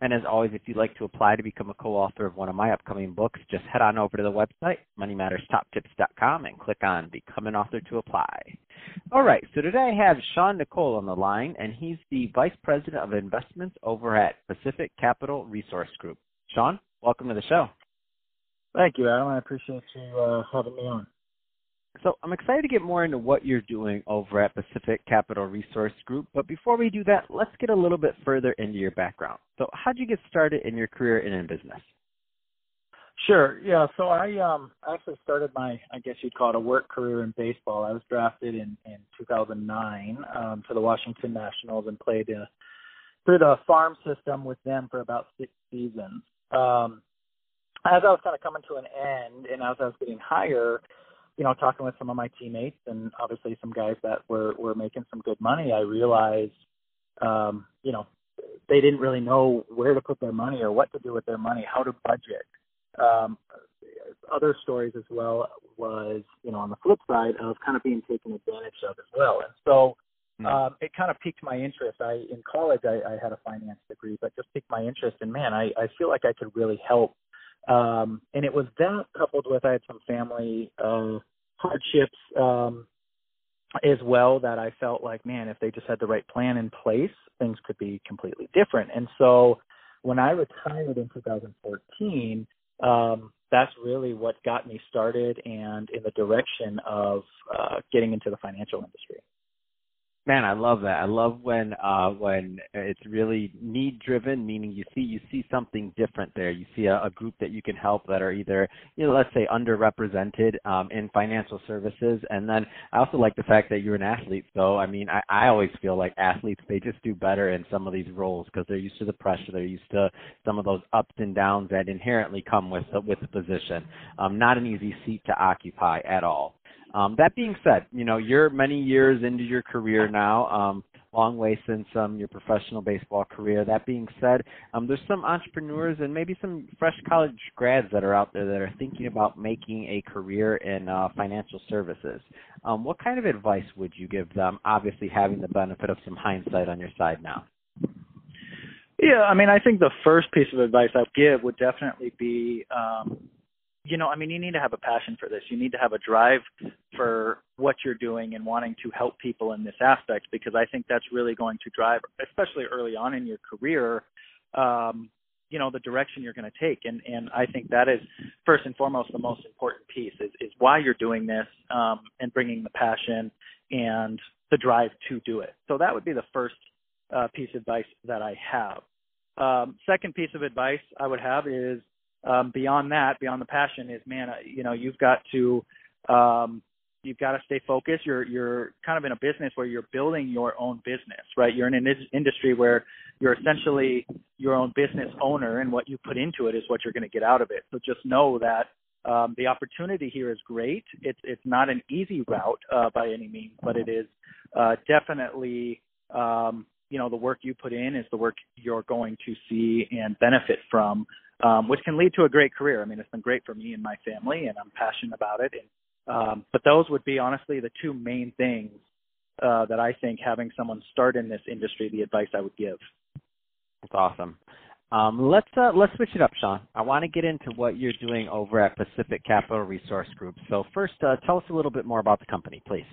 And as always, if you'd like to apply to become a co-author of one of my upcoming books, just head on over to the website, MoneyMattersTopTips.com, and click on Become an Author to apply. All right, so today I have Sean Nicole on the line, and he's the Vice President of Investments over at Pacific Capital Resource Group. Sean, welcome to the show. Thank you, Adam. I appreciate you having me on. So I'm excited to get more into what you're doing over at Pacific Capital Resource Group. But before we do that, let's get a little bit further into your background. So how'd you get started in your career and in business? Sure. Yeah. So I actually started my, I guess you'd call it a work career in baseball. I was drafted in 2009 to the Washington Nationals and played through the farm system with them for about 6 seasons. As I was kind of coming to an end and as I was getting higher, you know, talking with some of my teammates and obviously some guys that were making some good money, I realized, you know, they didn't really know where to put their money or what to do with their money, how to budget. Other stories as well was, you know, on the flip side of kind of being taken advantage of as well. And so it kind of piqued my interest. In college, I had a finance degree, but just piqued my interest. And, man, I feel like I could really help. And it was that coupled with I had some family hardships as well that I felt like, man, if they just had the right plan in place, things could be completely different. And so when I retired in 2014, that's really what got me started and in the direction of getting into the financial industry. Man, I love that. I love when it's really need-driven, meaning you see something different there. You see a group that you can help that are either, you know, let's say underrepresented in financial services. And then I also like the fact that you're an athlete. So, I mean, I always feel like athletes, they just do better in some of these roles because they're used to the pressure. They're used to some of those ups and downs that inherently come with the position. Not an easy seat to occupy at all. That being said, you know, you're many years into your career now, long way since your professional baseball career. That being said, there's some entrepreneurs and maybe some fresh college grads that are out there that are thinking about making a career in financial services. What kind of advice would you give them, obviously having the benefit of some hindsight on your side now? Yeah, I mean, I think the first piece of advice I would give would definitely be you know, I mean, you need to have a passion for this. You need to have a drive for what you're doing and wanting to help people in this aspect, because I think that's really going to drive, especially early on in your career, you know, the direction you're going to take. And I think that is first and foremost the most important piece is why you're doing this and bringing the passion and the drive to do it. So that would be the first piece of advice that I have. Second piece of advice I would have is, beyond that, beyond the passion is, man, you know, you've got to stay focused. You're kind of in a business where you're building your own business, right? You're in an industry where you're essentially your own business owner, and what you put into it is what you're going to get out of it. So just know that the opportunity here is great. It's not an easy route by any means, but it is definitely you know, the work you put in is the work you're going to see and benefit from, which can lead to a great career. I mean, it's been great for me and my family, and I'm passionate about it. And, but those would be honestly the two main things that I think having someone start in this industry, the advice I would give. That's awesome. Let's switch it up, Sean. I want to get into what you're doing over at Pacific Capital Resource Group. So first, tell us a little bit more about the company, please.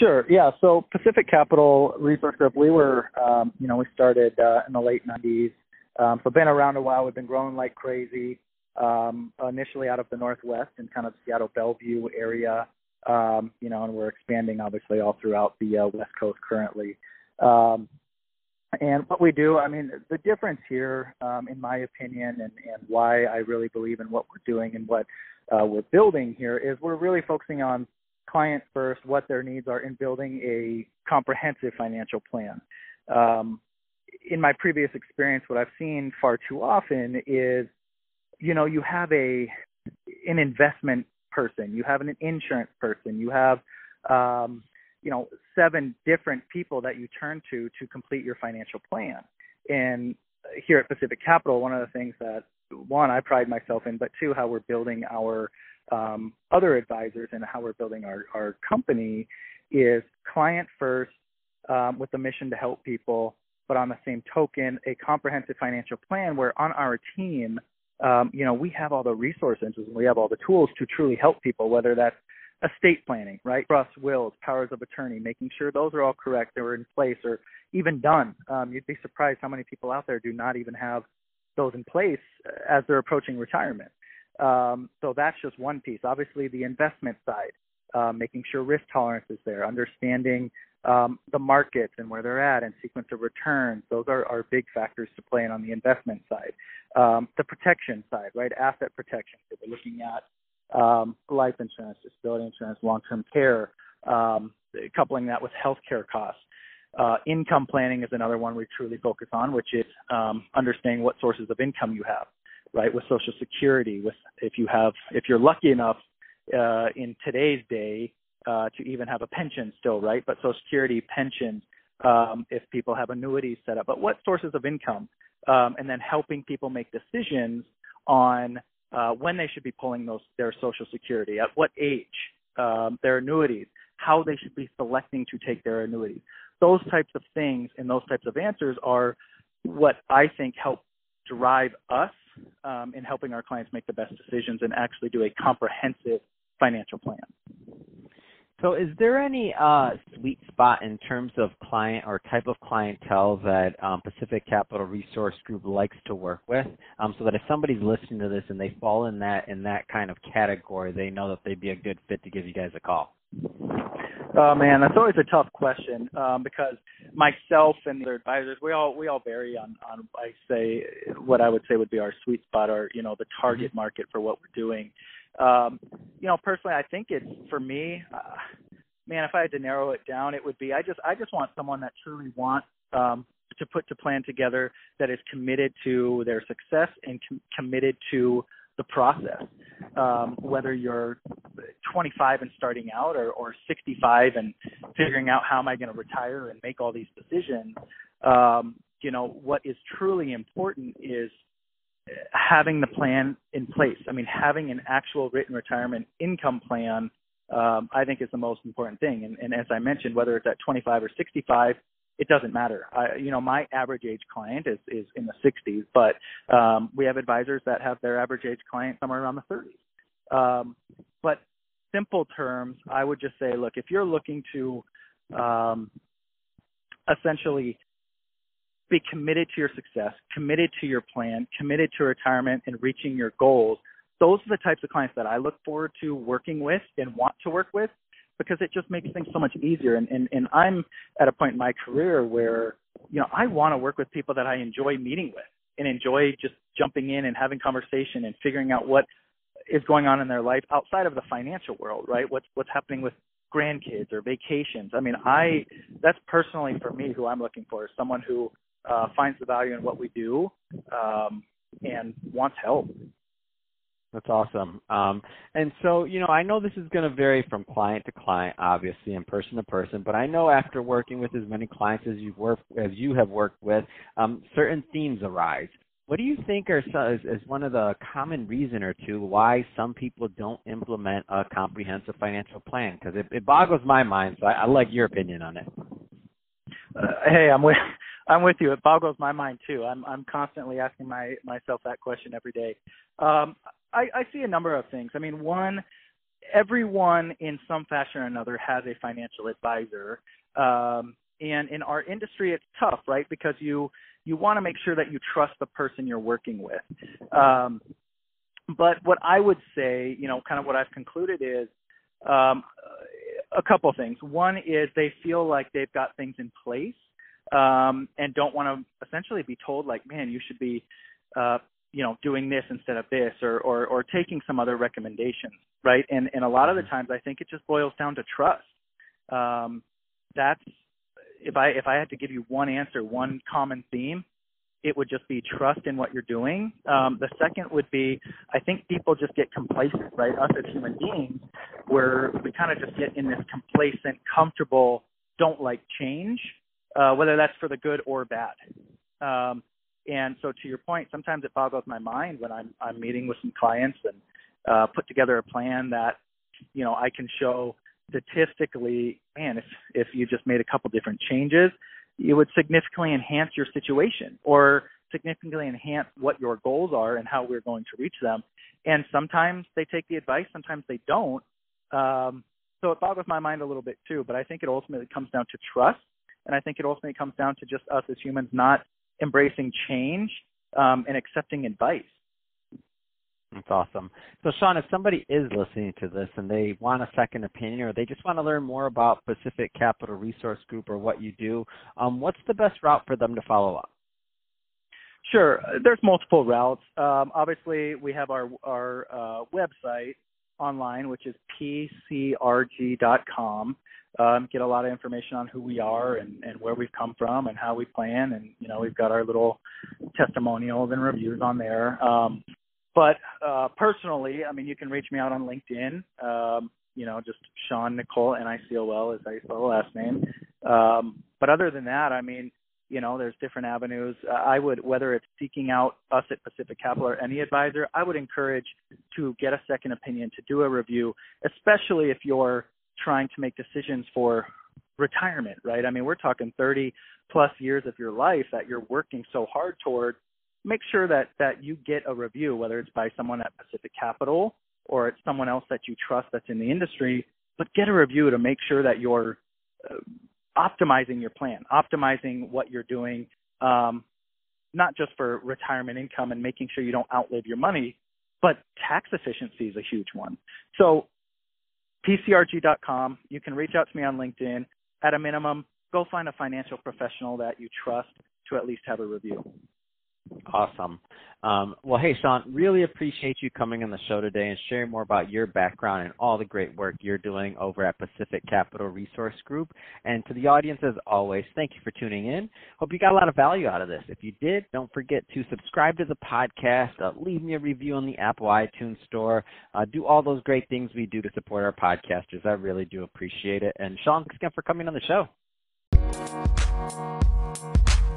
Sure. Yeah. So Pacific Capital Resource Group, we were, you know, we started in the late 90s. So been around a while. We've been growing like crazy, initially out of the Northwest and kind of Seattle, Bellevue area, you know, and we're expanding obviously all throughout the West Coast currently. And what we do, I mean, the difference here, in my opinion, and why I really believe in what we're doing and what we're building here is we're really focusing on client first, what their needs are, in building a comprehensive financial plan. In my previous experience, what I've seen far too often is, you know, you have an investment person, you have an insurance person, you have you know, 7 different people that you turn to complete your financial plan. And here at Pacific Capital, one of the things that, one, I pride myself in, but two, how we're building our other advisors and how we're building our company is client first, with the mission to help people, but on the same token, a comprehensive financial plan where on our team, you know, we have all the resources and we have all the tools to truly help people, whether that's estate planning, right? Trusts, wills, powers of attorney, making sure those are all correct, they were in place or even done. You'd be surprised how many people out there do not even have those in place as they're approaching retirement. So that's just one piece. Obviously, the investment side, making sure risk tolerance is there, understanding the markets and where they're at and sequence of returns. Those are big factors to play in on the investment side. The protection side, right? Asset protection. So we're looking at life insurance, disability insurance, long-term care, coupling that with healthcare costs. Income planning is another one we truly focus on, which is understanding what sources of income you have, right? With Social Security, with if you're lucky enough in today's day to even have a pension still, right? But Social Security, pension, if people have annuities set up, but what sources of income, and then helping people make decisions on when they should be pulling their Social Security, at what age, their annuities, how they should be selecting to take their annuities. Those types of things and those types of answers are what I think help drive us in helping our clients make the best decisions and actually do a comprehensive financial plan. So is there any sweet spot in terms of client or type of clientele that Pacific Capital Resource Group likes to work with, so that if somebody's listening to this and they fall in that kind of category, they know that they'd be a good fit to give you guys a call? Oh, man, that's always a tough question because myself and the other advisors, we all vary on I say what I would say would be our sweet spot or, you know, the target market for what we're doing. You know, personally, I think it's for me, man, if I had to narrow it down, it would be I just want someone that truly wants to put a plan together that is committed to their success and committed to the process, whether you're 25 and starting out or 65 and figuring out how am I going to retire and make all these decisions. You know, what is truly important is having the plan in place. I mean, having an actual written retirement income plan, I think is the most important thing. And as I mentioned, whether it's at 25 or 65, it doesn't matter. You know, my average age client is in the 60s, but we have advisors that have their average age client somewhere around the 30s. But simple terms, I would just say, look, if you're looking to essentially be committed to your success, committed to your plan, committed to retirement and reaching your goals, those are the types of clients that I look forward to working with and want to work with, because it just makes things so much easier. And I'm at a point in my career where, you know, I want to work with people that I enjoy meeting with and enjoy just jumping in and having conversation and figuring out what is going on in their life outside of the financial world, right? What's happening with grandkids or vacations. I mean, that's personally for me who I'm looking for, is someone who finds the value in what we do and wants help. That's awesome. And so, you know, I know this is going to vary from client to client, obviously, and person to person, but I know after working with as many clients as you have worked with, certain themes arise. What do you think is one of the common reason or two why some people don't implement a comprehensive financial plan? Because it boggles my mind, so I like your opinion on it. Hey, I'm with you. It boggles my mind too. I'm constantly asking myself that question every day. I see a number of things. I mean, one, everyone in some fashion or another has a financial advisor. And in our industry, it's tough, right? Because you want to make sure that you trust the person you're working with. But what I would say, you know, kind of what I've concluded is a couple things. One is they feel like they've got things in place and don't want to essentially be told like, man, you should be you know, doing this instead of this or taking some other recommendations, right? And a lot of the times I think it just boils down to trust. That's if I had to give you one answer, one common theme, it would just be trust in what you're doing. The second would be, I think people just get complacent, right? Us as human beings, where we kind of just get in this complacent, comfortable, don't like change, whether that's for the good or bad. And so to your point, sometimes it boggles my mind when I'm meeting with some clients and put together a plan that, you know, I can show statistically, man, if you just made a couple different changes, it would significantly enhance your situation or significantly enhance what your goals are and how we're going to reach them. And sometimes they take the advice, sometimes they don't. So it boggles my mind a little bit too, but I think it ultimately comes down to trust. And I think it ultimately comes down to just us as humans not embracing change and accepting advice. That's awesome. So, Sean, if somebody is listening to this and they want a second opinion or they just want to learn more about Pacific Capital Resource Group or what you do, what's the best route for them to follow up? Sure. There's multiple routes. Obviously, we have our website online, which is pcrg.com. Get a lot of information on who we are and where we've come from and how we plan. And, you know, we've got our little testimonials and reviews on there. But personally, I mean, you can reach me out on LinkedIn, you know, just Sean Nicole, N-I-C-O-L is how you spell the last name. But other than that, I mean, you know, there's different avenues. I would, whether it's seeking out us at Pacific Capital or any advisor, I would encourage to get a second opinion, to do a review, especially if you're trying to make decisions for retirement, right? I mean, we're talking 30 plus years of your life that you're working so hard toward. Make sure that you get a review, whether it's by someone at Pacific Capital or it's someone else that you trust that's in the industry, but get a review to make sure that you're optimizing your plan, optimizing what you're doing, not just for retirement income and making sure you don't outlive your money, but tax efficiency is a huge one. So pcrg.com, you can reach out to me on LinkedIn. At a minimum, go find a financial professional that you trust to at least have a review. Awesome. Well, hey, Sean, really appreciate you coming on the show today and sharing more about your background and all the great work you're doing over at Pacific Capital Resource Group. And to the audience, as always, thank you for tuning in. Hope you got a lot of value out of this. If you did, don't forget to subscribe to the podcast, leave me a review on the Apple iTunes Store, do all those great things we do to support our podcasters. I really do appreciate it. And Sean, thanks again for coming on the show.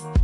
you.